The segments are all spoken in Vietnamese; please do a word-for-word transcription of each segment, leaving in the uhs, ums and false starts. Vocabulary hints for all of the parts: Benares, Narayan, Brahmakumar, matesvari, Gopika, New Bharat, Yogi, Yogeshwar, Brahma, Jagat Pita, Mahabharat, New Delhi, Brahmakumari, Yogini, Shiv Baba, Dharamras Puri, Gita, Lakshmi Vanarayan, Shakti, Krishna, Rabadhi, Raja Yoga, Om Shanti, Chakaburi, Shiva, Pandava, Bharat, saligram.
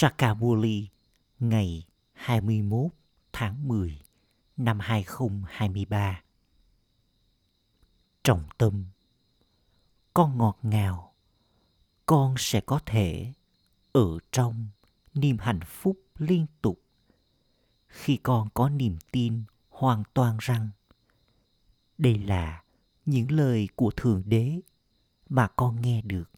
Chakaburi ngày hai mươi mốt tháng mười năm hai không hai ba. Trọng tâm: con ngọt ngào, con sẽ có thể ở trong niềm hạnh phúc liên tục khi con có niềm tin hoàn toàn rằng đây là những lời của Thượng Đế mà con nghe được.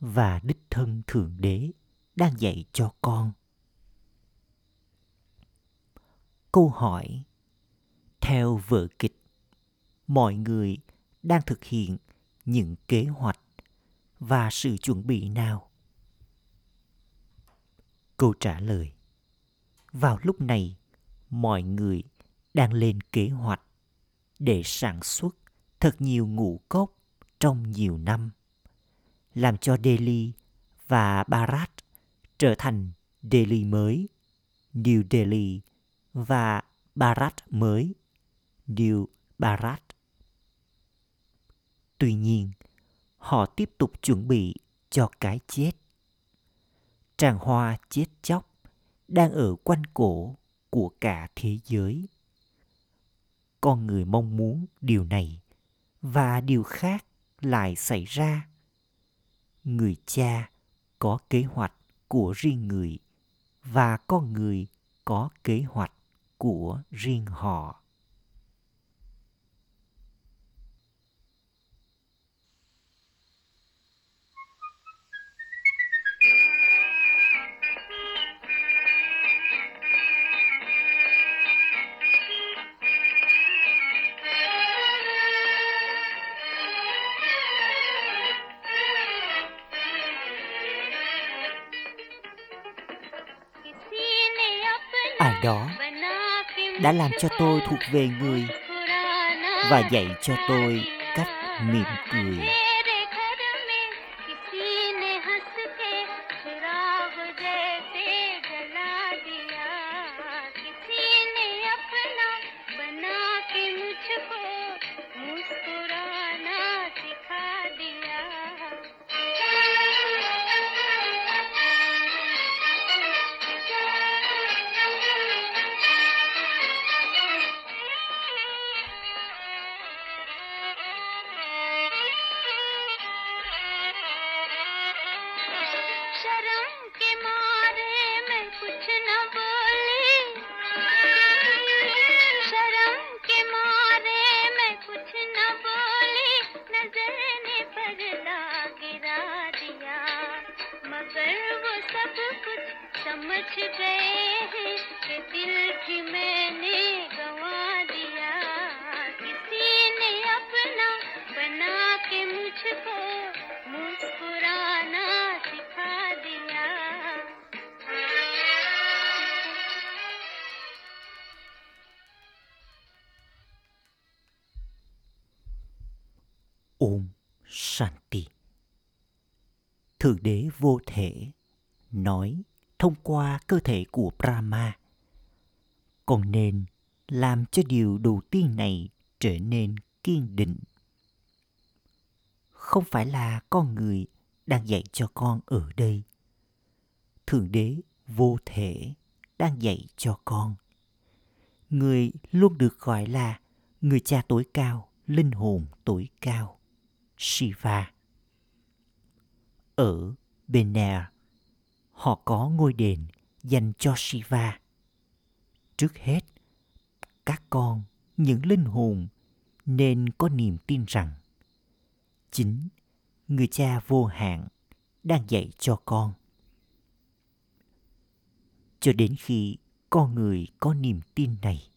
Và đích thân Thượng Đế đang dạy cho con. Câu hỏi: theo vở kịch, mọi người đang thực hiện những kế hoạch và sự chuẩn bị nào? Câu trả lời: vào lúc này, mọi người đang lên kế hoạch để sản xuất thật nhiều ngũ cốc trong nhiều năm, làm cho Delhi và Bharat trở thành Delhi mới, New Delhi, và Bharat mới, New Bharat. Tuy nhiên, họ tiếp tục chuẩn bị cho cái chết. Tràng hoa chết chóc đang ở quanh cổ của cả thế giới. Con người mong muốn điều này và điều khác lại xảy ra. Người cha có kế hoạch của riêng người và con người có kế hoạch của riêng họ. Ai đó đã làm cho tôi thuộc về người và dạy cho tôi cách mỉm cười. Om Shanti. Thượng Đế vô thể nói thông qua cơ thể của Brahma. Con nên làm cho điều đầu tiên này trở nên kiên định. Không phải là con người đang dạy cho con ở đây. Thượng Đế vô thể đang dạy cho con. Người luôn được gọi là người cha tối cao, linh hồn tối cao, Shiva. Ở Benares, họ có ngôi đền dành cho Shiva. Trước hết, các con, những linh hồn, nên có niềm tin rằng chính người cha vô hạn đang dạy cho con. Cho đến khi con người có niềm tin này,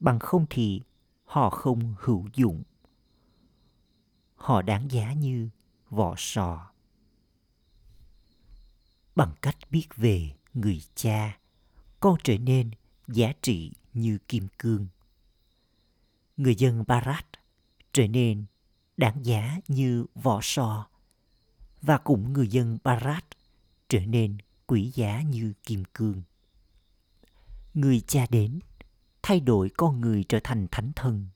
bằng không thì họ không hữu dụng. Họ đáng giá như vỏ sò. Bằng cách biết về người cha, con trở nên giá trị như kim cương. Người dân Bharat trở nên đáng giá như vỏ sò, và cũng người dân Bharat trở nên quý giá như kim cương. Người cha đến thay đổi con người trở thành thánh thần.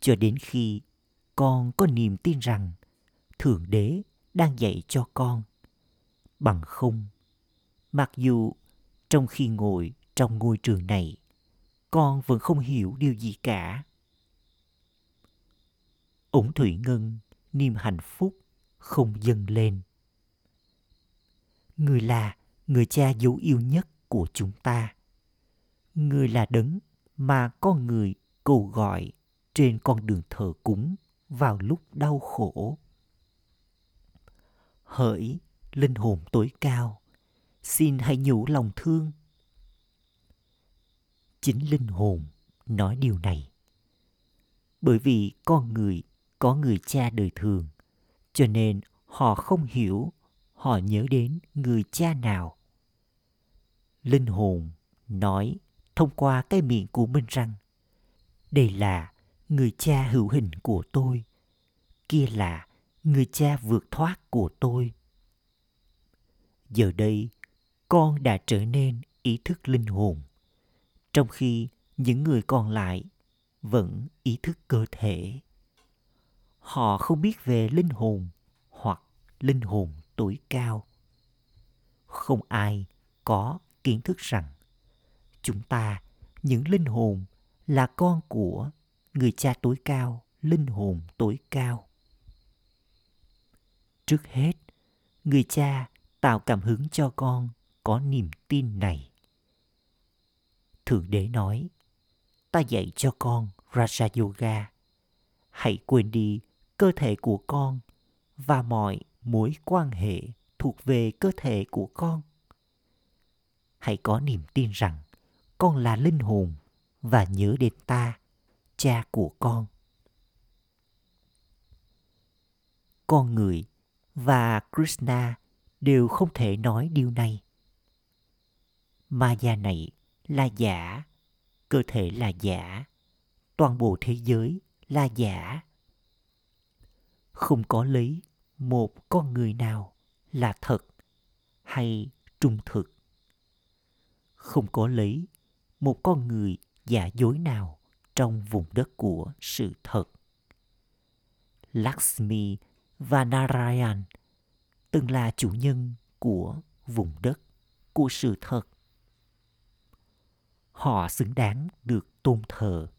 Cho đến khi con có niềm tin rằng Thượng Đế đang dạy cho con, bằng không. Mặc dù trong khi ngồi trong ngôi trường này, con vẫn không hiểu điều gì cả. Ổn Thủy Ngân niềm hạnh phúc không dâng lên. Người là người cha dấu yêu nhất của chúng ta. Người là đấng mà con người cầu gọi trên con đường thờ cúng vào lúc đau khổ. Hỡi linh hồn tối cao, xin hãy nhủ lòng thương. Chính linh hồn nói điều này. Bởi vì con người có người cha đời thường, cho nên họ không hiểu họ nhớ đến người cha nào. Linh hồn nói thông qua cái miệng của mình rằng đây là người cha hữu hình của tôi, kia là người cha vượt thoát của tôi. Giờ đây, con đã trở nên ý thức linh hồn, trong khi những người còn lại vẫn ý thức cơ thể. Họ không biết về linh hồn hoặc linh hồn tối cao. Không ai có kiến thức rằng chúng ta, những linh hồn, là con của người cha tối cao, linh hồn tối cao. Trước hết, người cha tạo cảm hứng cho con có niềm tin này. Thượng Đế nói, ta dạy cho con Raja Yoga. Hãy quên đi cơ thể của con và mọi mối quan hệ thuộc về cơ thể của con. Hãy có niềm tin rằng con là linh hồn và nhớ đến ta, cha của con. Con người và Krishna đều không thể nói điều này. Maya này là giả, cơ thể là giả, toàn bộ thế giới là giả. Không có lấy một con người nào là thật hay trung thực. Không có lấy một con người giả dối nào trong vùng đất của sự thật. Lakshmi Vanarayan từng là chủ nhân của vùng đất của sự thật. Họ xứng đáng được tôn thờ.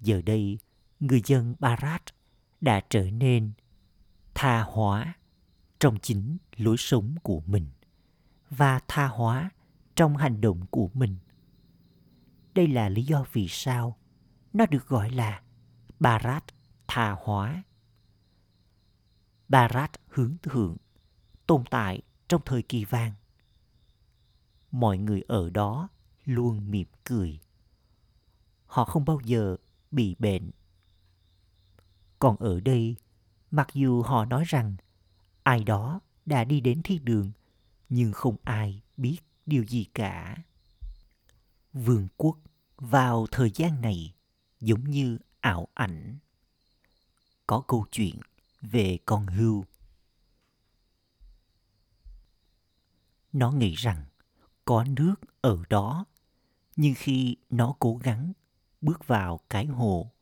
Giờ đây, người dân Bharat đã trở nên tha hóa trong chính lối sống của mình và tha hóa trong hành động của mình. Đây là lý do vì sao nó được gọi là Bharat tha hóa. Bharat hướng thượng tồn tại trong thời kỳ vàng. Mọi người ở đó luôn mỉm cười. Họ không bao giờ bị bệnh. Còn ở đây, mặc dù họ nói rằng ai đó đã đi đến thiên đường, nhưng không ai biết điều gì cả. Vương quốc vào thời gian này giống như ảo ảnh. Có câu chuyện về con hươu. Nó nghĩ rằng có nước ở đó, nhưng khi nó cố gắng bước vào cái hồ,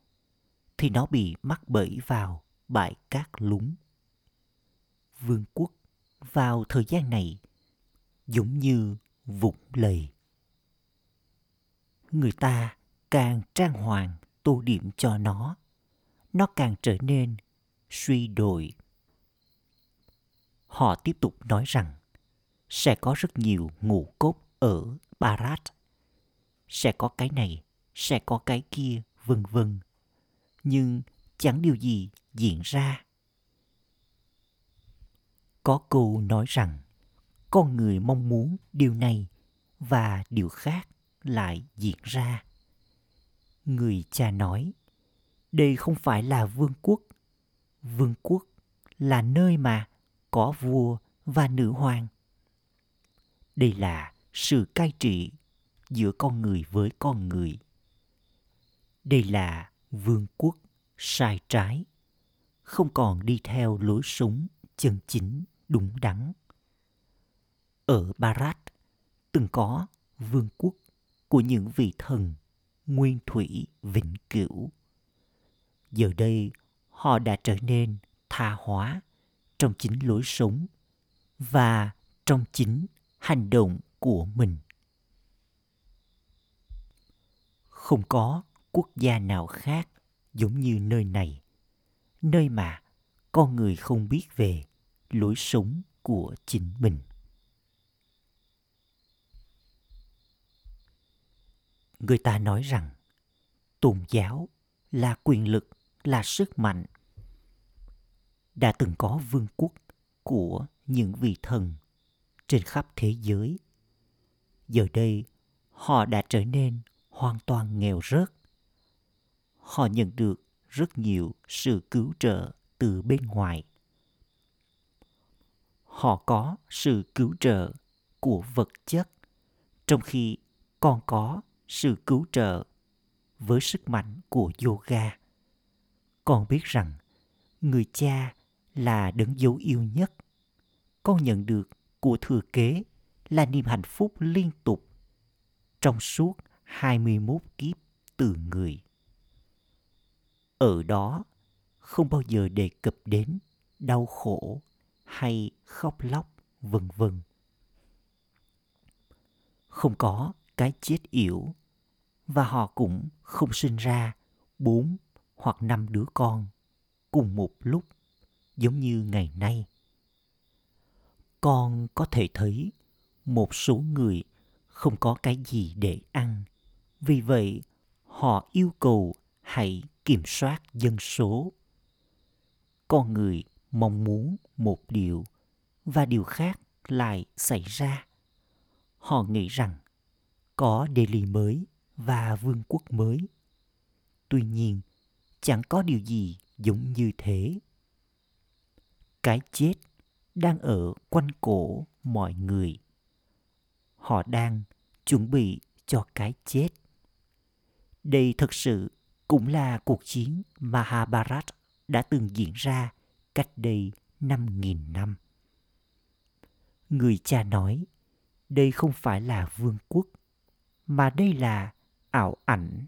thì nó bị mắc bẫy vào bãi cát lún. Vương quốc vào thời gian này giống như vụng lầy. Người ta càng trang hoàng tô điểm cho nó, nó càng trở nên suy đồi. Họ tiếp tục nói rằng sẽ có rất nhiều ngũ cốc ở Bharat, sẽ có cái này, sẽ có cái kia, vân vân. Nhưng chẳng điều gì diễn ra. Có câu nói rằng con người mong muốn điều này và điều khác lại diễn ra. Người cha nói, đây không phải là vương quốc. Vương quốc là nơi mà có vua và nữ hoàng. Đây là sự cai trị giữa con người với con người. Đây là vương quốc sai trái, không còn đi theo lối sống chân chính đúng đắn. Ở Bharat từng có vương quốc của những vị thần nguyên thủy vĩnh cửu. Giờ đây họ đã trở nên tha hóa trong chính lối sống và trong chính hành động của mình. Không có quốc gia nào khác giống như nơi này, nơi mà con người không biết về lối sống của chính mình. Người ta nói rằng tôn giáo là quyền lực, là sức mạnh. Đã từng có vương quốc của những vị thần trên khắp thế giới. Giờ đây, họ đã trở nên hoàn toàn nghèo rớt. Họ nhận được rất nhiều sự cứu trợ từ bên ngoài. Họ có sự cứu trợ của vật chất, trong khi còn có sự cứu trợ với sức mạnh của yoga. Con biết rằng người cha là đấng dấu yêu nhất. Con nhận được của thừa kế là niềm hạnh phúc liên tục trong suốt hai mươi mốt kiếp từ người. Ở đó không bao giờ đề cập đến đau khổ hay khóc lóc, vân vân. Không có cái chết yểu, và họ cũng không sinh ra bốn hoặc năm đứa con cùng một lúc giống như ngày nay. Con có thể thấy một số người không có cái gì để ăn, vì vậy họ yêu cầu hãy kiểm soát dân số. Con người mong muốn một điều và điều khác lại xảy ra. Họ nghĩ rằng có Delhi mới và vương quốc mới. Tuy nhiên, chẳng có điều gì giống như thế. Cái chết đang ở quanh cổ mọi người. Họ đang chuẩn bị cho cái chết. Đây thật sự cũng là cuộc chiến Mahabharat đã từng diễn ra cách đây năm nghìn năm. Người cha nói, đây không phải là vương quốc, mà đây là ảo ảnh.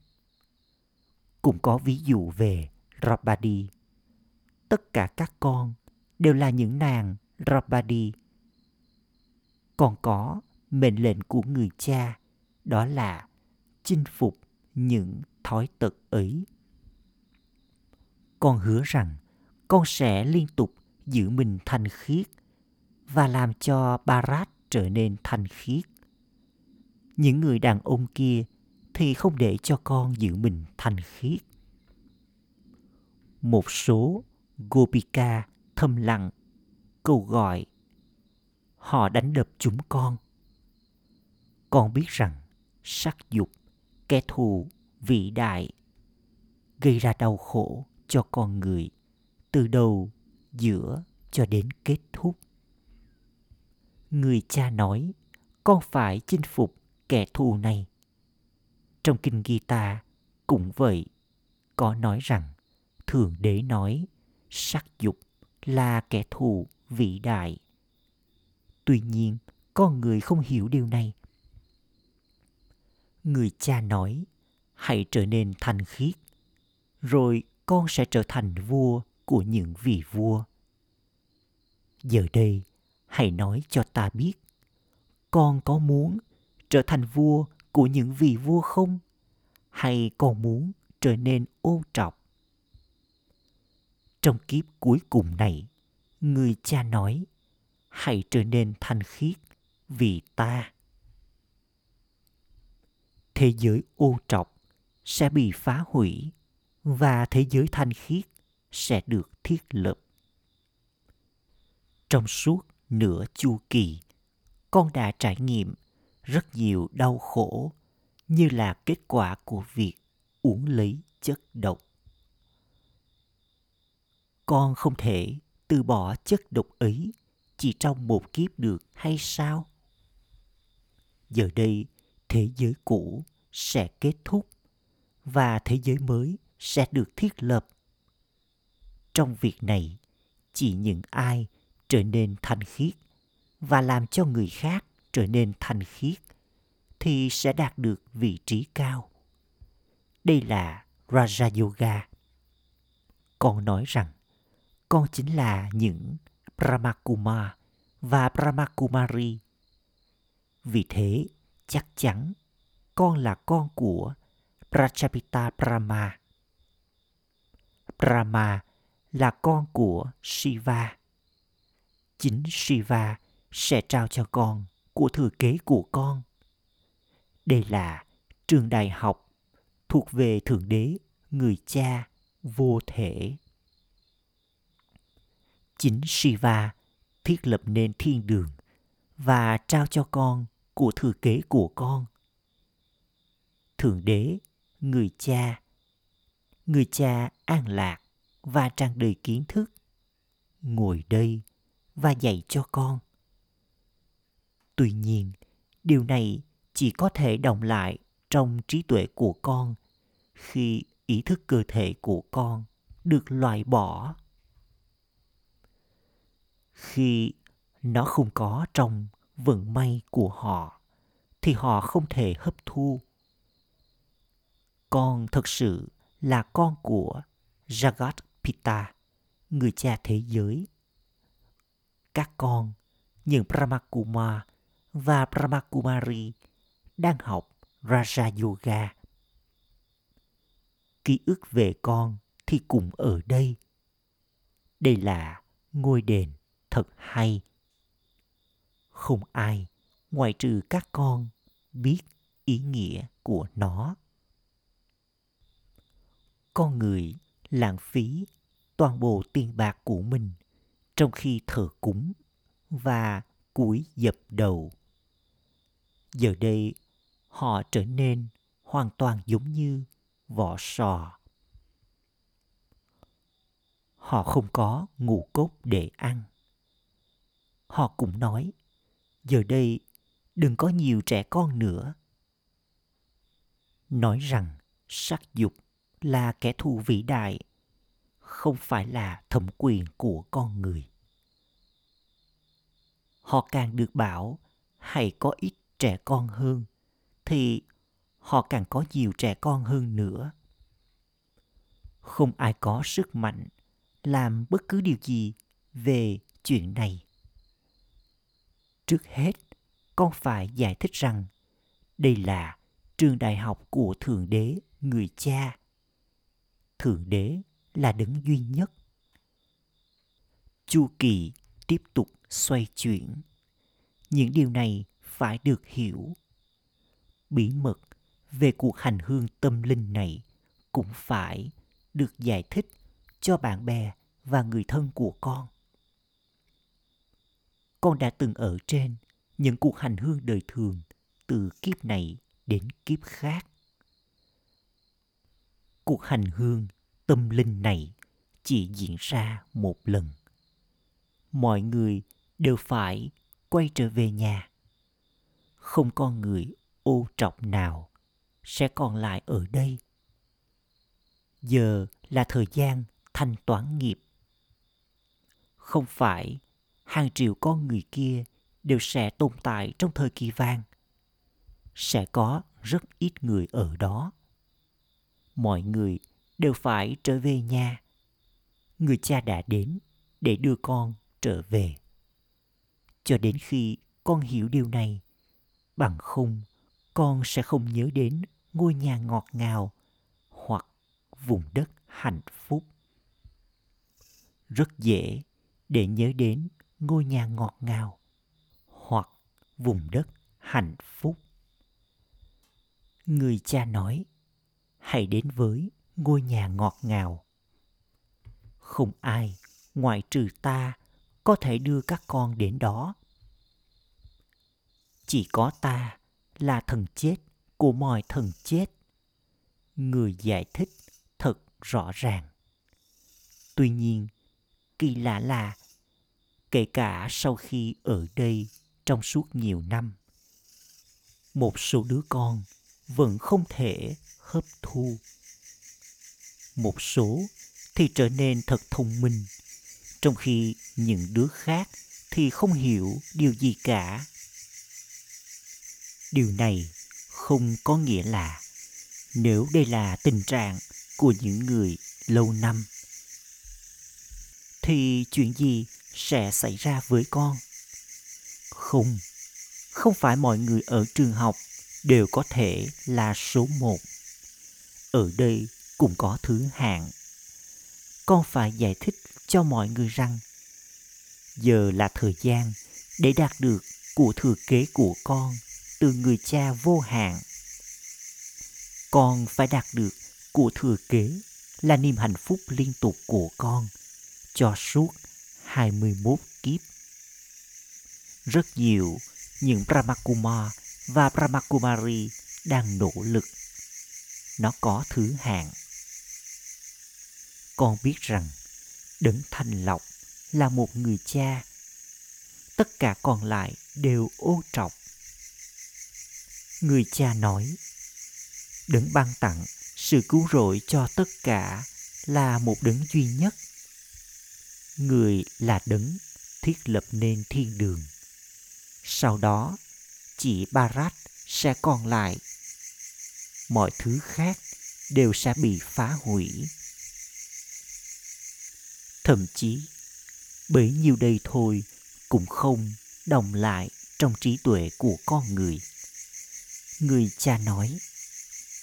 Cũng có ví dụ về Rabadhi. Tất cả các con đều là những nàng Rabadhi. Còn có mệnh lệnh của người cha, đó là chinh phục những thói tật ấy. Con hứa rằng con sẽ liên tục giữ mình thanh khiết và làm cho Bharat trở nên thanh khiết. Những người đàn ông kia thì không để cho con giữ mình thanh khiết. Một số Gopika thầm lặng cầu gọi. Họ đánh đập chúng con. Con biết rằng sắc dục, kẻ thù vĩ đại, gây ra đau khổ cho con người từ đầu, giữa cho đến kết thúc. Người cha nói, con phải chinh phục kẻ thù này. Trong kinh Gita cũng vậy, có nói rằng Thượng Đế nói sắc dục là kẻ thù vĩ đại. Tuy nhiên, con người không hiểu điều này. Người cha nói, hãy trở nên thanh khiết, rồi con sẽ trở thành vua của những vị vua. Giờ đây, hãy nói cho ta biết, con có muốn trở thành vua của những vị vua không? Hay con muốn trở nên ô trọc? Trong kiếp cuối cùng này, người cha nói, hãy trở nên thanh khiết vì ta. Thế giới ô trọc sẽ bị phá hủy và thế giới thanh khiết sẽ được thiết lập. Trong suốt nửa chu kỳ, con đã trải nghiệm rất nhiều đau khổ như là kết quả của việc uống lấy chất độc. Con không thể từ bỏ chất độc ấy chỉ trong một kiếp được hay sao? Giờ đây, thế giới cũ sẽ kết thúc và thế giới mới sẽ được thiết lập. Trong việc này, chỉ những ai trở nên thanh khiết và làm cho người khác trở nên thanh khiết thì sẽ đạt được vị trí cao. Đây là Raja Yoga. Con nói rằng con chính là những Brahmakumar và Brahmakumari. Vì thế, chắc chắn con là con của Raja Pita Brahma. Brahma là con của Shiva. Chính Shiva sẽ trao cho con của thừa kế của con. Đây là trường đại học thuộc về Thượng Đế, người cha vô thể. Chính Shiva thiết lập nên thiên đường và trao cho con của thừa kế của con. Thượng Đế, người cha, người cha an lạc và tràn đầy kiến thức, ngồi đây và dạy cho con. Tuy nhiên, điều này chỉ có thể đọng lại trong trí tuệ của con khi ý thức cơ thể của con được loại bỏ. Khi nó không có trong vận may của họ, thì họ không thể hấp thu. Con thật sự là con của Jagat Pita, người cha thế giới. Các con, những Brahmakumar và Brahmakumari, đang học Raja Yoga. Ký ức về con thì cũng ở đây. Đây là ngôi đền thật hay. Không ai ngoại trừ các con biết ý nghĩa của nó. Con người lãng phí toàn bộ tiền bạc của mình trong khi thờ cúng và cúi dập đầu. Giờ đây, họ trở nên hoàn toàn giống như vỏ sò. Họ không có ngũ cốc để ăn. Họ cũng nói, giờ đây đừng có nhiều trẻ con nữa. Nói rằng sắc dục là kẻ thù vĩ đại, không phải là thẩm quyền của con người. Họ càng được bảo hãy có ít trẻ con hơn, thì họ càng có nhiều trẻ con hơn nữa. Không ai có sức mạnh làm bất cứ điều gì về chuyện này. Trước hết, con phải giải thích rằng đây là trường đại học của Thượng Đế, người cha. Thượng Đế là đấng duy nhất. Chu kỳ tiếp tục xoay chuyển. Những điều này phải được hiểu. Bí mật về cuộc hành hương tâm linh này cũng phải được giải thích cho bạn bè và người thân của con. Con đã từng ở trên những cuộc hành hương đời thường từ kiếp này đến kiếp khác. Cuộc hành hương tâm linh này chỉ diễn ra một lần. Mọi người đều phải quay trở về nhà. Không có người ô trọc nào sẽ còn lại ở đây. Giờ là thời gian thanh toán nghiệp. Không phải hàng triệu con người kia đều sẽ tồn tại trong thời kỳ vàng. Sẽ có rất ít người ở đó. Mọi người đều phải trở về nhà. Người cha đã đến để đưa con trở về. Cho đến khi con hiểu điều này, bằng không con sẽ không nhớ đến ngôi nhà ngọt ngào hoặc vùng đất hạnh phúc. Rất dễ để nhớ đến ngôi nhà ngọt ngào hoặc vùng đất hạnh phúc. Người cha nói, hãy đến với ngôi nhà ngọt ngào. Không ai ngoại trừ ta có thể đưa các con đến đó. Chỉ có ta là thần chết của mọi thần chết. Người giải thích thật rõ ràng. Tuy nhiên, kỳ lạ là kể cả sau khi ở đây trong suốt nhiều năm, một số đứa con vẫn không thể hấp thu. Một số thì trở nên thật thông minh, trong khi những đứa khác thì không hiểu điều gì cả. Điều này không có nghĩa là nếu đây là tình trạng của những người lâu năm, thì chuyện gì sẽ xảy ra với con? Không, không phải mọi người ở trường học đều có thể là số một. Ở đây cũng có thứ hạng. Con phải giải thích cho mọi người rằng giờ là thời gian để đạt được của thừa kế của con từ người cha vô hạn. Con phải đạt được của thừa kế là niềm hạnh phúc liên tục của con cho suốt hai mươi mốt kiếp. Rất nhiều những Brahmakumar và Brahmakumari đang nỗ lực. Nó có thứ hạng. Con biết rằng Đấng Thanh Lọc là một người cha. Tất cả còn lại đều ô trọc. Người cha nói, Đấng ban tặng sự cứu rỗi cho tất cả là một Đấng duy nhất. Người là Đấng thiết lập nên thiên đường. Sau đó, chỉ Bharat sẽ còn lại. Mọi thứ khác đều sẽ bị phá hủy. Thậm chí, bấy nhiêu đây thôi cũng không đồng lại trong trí tuệ của con người. Người cha nói,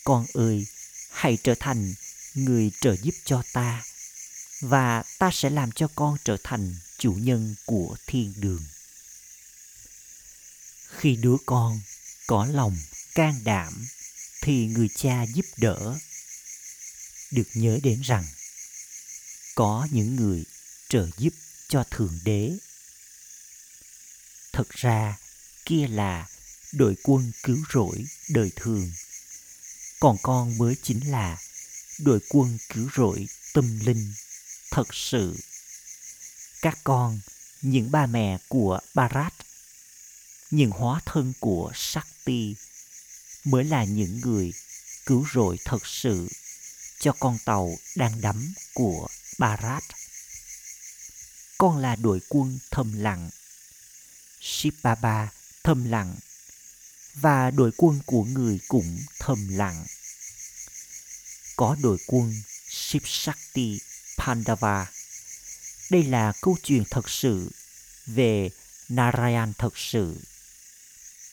con ơi, hãy trở thành người trợ giúp cho ta, và ta sẽ làm cho con trở thành chủ nhân của thiên đường. Khi đứa con có lòng can đảm, thì người cha giúp đỡ. Được nhớ đến rằng, có những người trợ giúp cho Thượng Đế. Thật ra, kia là đội quân cứu rỗi đời thường. Còn con mới chính là đội quân cứu rỗi tâm linh, thật sự. Các con, những ba mẹ của Bharat, những hóa thân của Shakti, mới là những người cứu rỗi thật sự cho con tàu đang đắm của Bharat. Con là đội quân thầm lặng, Shiv Baba thầm lặng, và đội quân của người cũng thầm lặng. Có đội quân Shiv Shakti Pandava. Đây là câu chuyện thật sự về Narayan thật sự.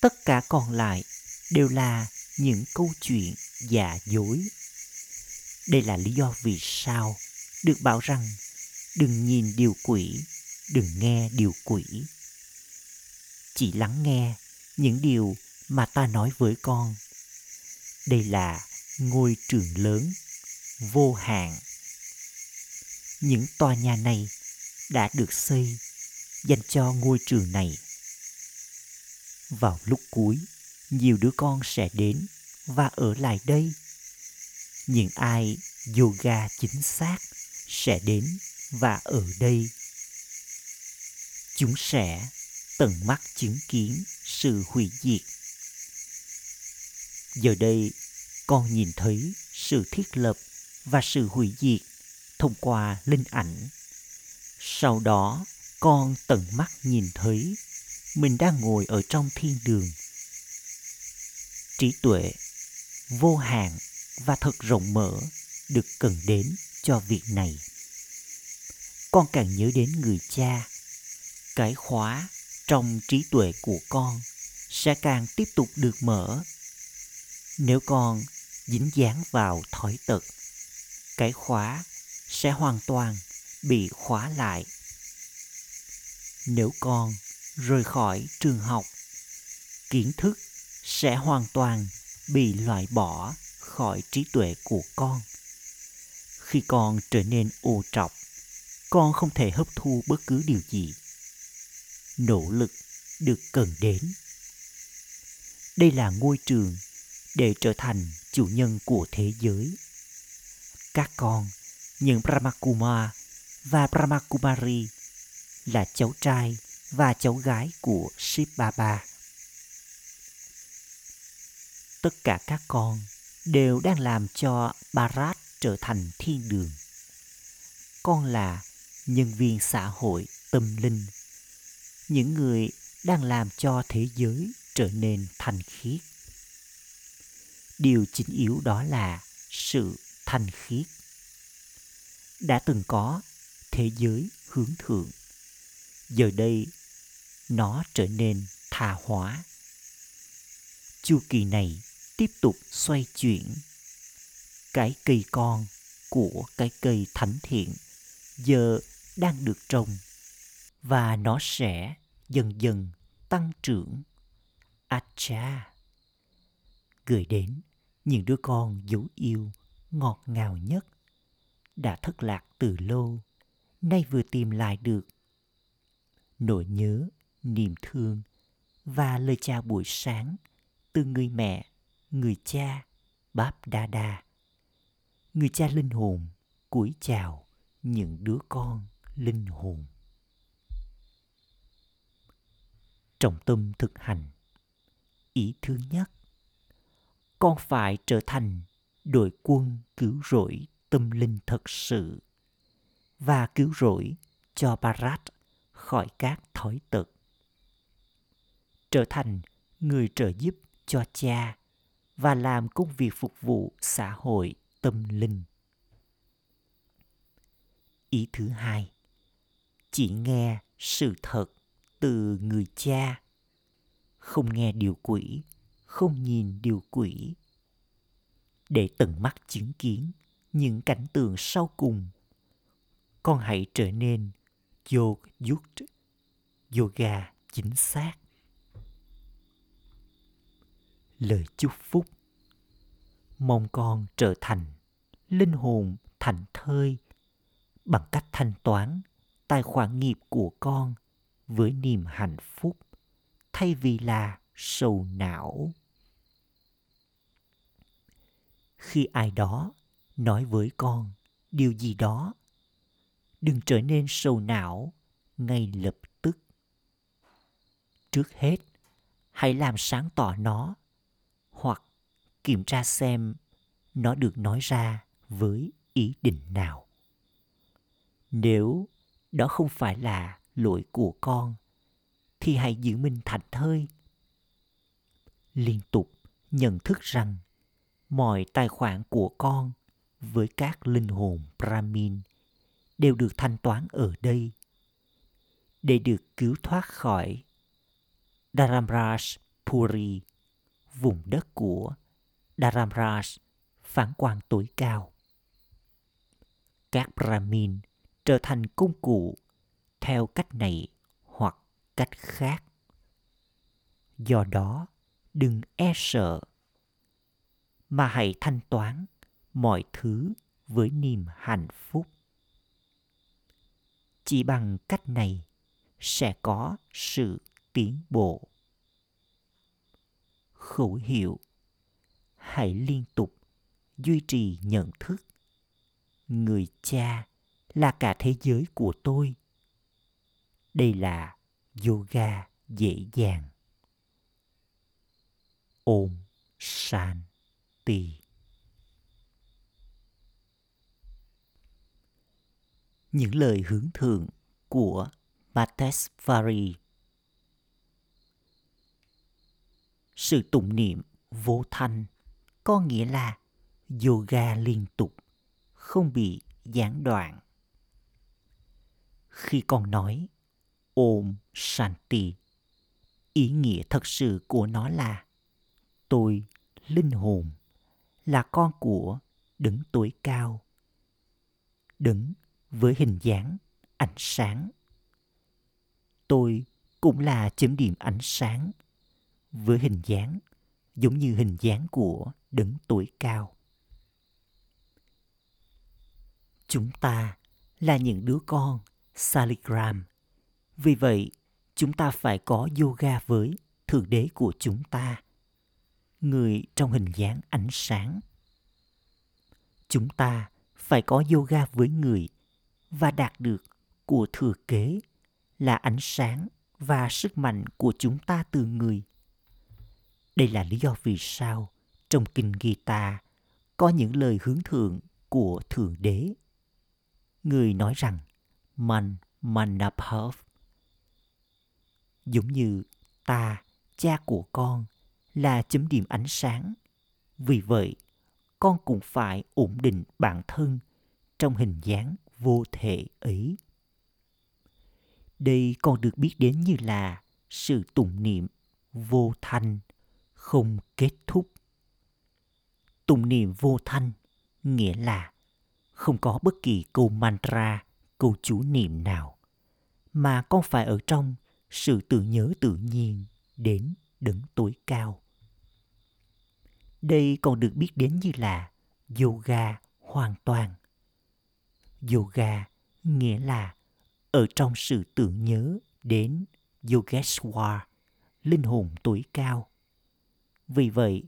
Tất cả còn lại đều là những câu chuyện giả dối. Đây là lý do vì sao được bảo rằng đừng nhìn điều quỷ, đừng nghe điều quỷ. Chỉ lắng nghe những điều mà ta nói với con. Đây là ngôi trường lớn, vô hạn. Những tòa nhà này đã được xây dành cho ngôi trường này. Vào lúc cuối, nhiều đứa con sẽ đến và ở lại đây. Những ai yoga chính xác sẽ đến và ở đây. Chúng sẽ tận mắt chứng kiến sự hủy diệt. Giờ đây, con nhìn thấy sự thiết lập và sự hủy diệt thông qua linh ảnh. Sau đó, con tận mắt nhìn thấy mình đang ngồi ở trong thiên đường. Trí tuệ, vô hạn và thật rộng mở được cần đến cho việc này. Con càng nhớ đến người cha, cái khóa trong trí tuệ của con sẽ càng tiếp tục được mở. Nếu con dính dáng vào thói tật, cái khóa sẽ hoàn toàn bị khóa lại. Nếu con rời khỏi trường học, kiến thức sẽ hoàn toàn bị loại bỏ khỏi trí tuệ của con. Khi con trở nên ô trọc, con không thể hấp thu bất cứ điều gì. Nỗ lực được cần đến. Đây là ngôi trường để trở thành chủ nhân của thế giới. Các con, những Brahmakumar và Brahmakumari là cháu trai và cháu gái của Shiv Baba. Tất cả các con đều đang làm cho Bharat trở thành thiên đường. Con là nhân viên xã hội tâm linh, những người đang làm cho thế giới trở nên thanh khiết. Điều chính yếu đó là sự thanh khiết. Đã từng có thế giới hướng thượng. Giờ đây, nó trở nên hạ hỏa. Chu kỳ này tiếp tục xoay chuyển. Cái cây con của cái cây thánh thiện giờ đang được trồng và nó sẽ dần dần tăng trưởng. Acha! Gửi đến những đứa con dấu yêu ngọt ngào nhất, đã thất lạc từ lâu, nay vừa tìm lại được. Nỗi nhớ, niềm thương và lời chào buổi sáng từ người mẹ, người cha, Báp Đa Đa, người cha linh hồn cúi chào những đứa con linh hồn. Trọng tâm thực hành. Ý thứ nhất, con phải trở thành đội quân cứu rỗi tâm linh thật sự và cứu rỗi cho Bharat khỏi các thói tật. Trở thành người trợ giúp cho cha và làm công việc phục vụ xã hội tâm linh. Ý thứ hai, chỉ nghe sự thật từ người cha, không nghe điều quỷ, không nhìn điều quỷ, để tận mắt chứng kiến những cảnh tượng sau cùng. Con hãy trở nên Yog Yut, Yoga chính xác. Lời chúc phúc. Mong con trở thành linh hồn thảnh thơi bằng cách thanh toán tài khoản nghiệp của con với niềm hạnh phúc thay vì là sầu não. Khi ai đó nói với con điều gì đó, đừng trở nên sầu não ngay lập tức. Trước hết, hãy làm sáng tỏ nó hoặc kiểm tra xem nó được nói ra với ý định nào. Nếu đó không phải là lỗi của con, thì hãy giữ mình thảnh thơi. Liên tục nhận thức rằng mọi tài khoản của con với các linh hồn Brahmin đều được thanh toán ở đây để được cứu thoát khỏi Dharamras Puri, vùng đất của Dharamras, phán quan tối cao. Các Brahmin trở thành công cụ theo cách này hoặc cách khác. Do đó, đừng e sợ, mà hãy thanh toán mọi thứ với niềm hạnh phúc. Chỉ bằng cách này sẽ có sự tiến bộ. Khẩu hiệu: hãy liên tục duy trì nhận thức. Người cha là cả thế giới của tôi. Đây là yoga dễ dàng. Om Shanti. Những lời hướng thượng của Matesvari. Sự tụng niệm vô thanh có nghĩa là yoga liên tục, không bị gián đoạn. Khi con nói Om Shanti, ý nghĩa thật sự của nó là tôi, linh hồn, là con của Đấng tối cao, Đấng với hình dáng ánh sáng. Tôi cũng là chấm điểm ánh sáng với hình dáng giống như hình dáng của Đấng tối cao. Chúng ta là những đứa con saligram. Vì vậy, chúng ta phải có yoga với Thượng Đế của chúng ta, người trong hình dáng ánh sáng. Chúng ta phải có yoga với người và đạt được của thừa kế là ánh sáng và sức mạnh của chúng ta từ người. Đây là lý do vì sao trong kinh Gita có những lời hướng thượng của Thượng Đế. Người nói rằng man manabhav, giống như ta, cha của con, là chấm điểm ánh sáng. Vì vậy, con cũng phải ổn định bản thân trong hình dáng vô thể ấy. Đây còn được biết đến như là sự tụng niệm vô thanh, không kết thúc. Tụng niệm vô thanh nghĩa là không có bất kỳ câu mantra, câu chú niệm nào, mà con phải ở trong sự tự nhớ tự nhiên đến đấng tối cao. Đây còn được biết đến như là yoga hoàn toàn. Yoga nghĩa là ở trong sự tưởng nhớ đến Yogeshwar, linh hồn tối cao. Vì vậy,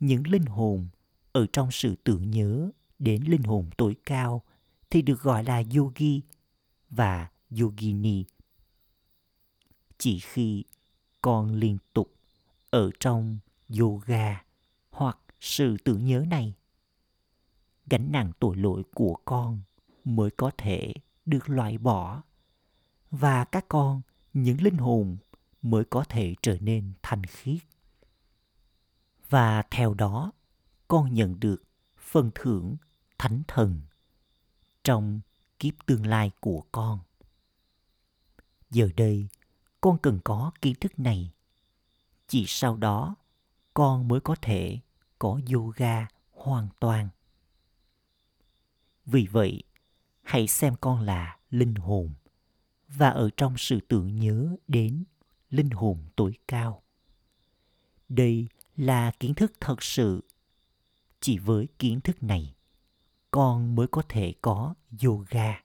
những linh hồn ở trong sự tưởng nhớ đến linh hồn tối cao thì được gọi là Yogi và Yogini. Chỉ khi con liên tục ở trong yoga hoặc sự tưởng nhớ này, gánh nặng tội lỗi của con mới có thể được loại bỏ và các con, những linh hồn mới có thể trở nên thanh khiết. Và theo đó, con nhận được phần thưởng thánh thần trong kiếp tương lai của con. Giờ đây, con cần có kiến thức này. Chỉ sau đó, con mới có thể có yoga hoàn toàn. Vì vậy, hãy xem con là linh hồn và ở trong sự tưởng nhớ đến linh hồn tối cao. Đây là kiến thức thật sự. Chỉ với kiến thức này, con mới có thể có yoga.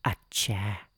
Acha.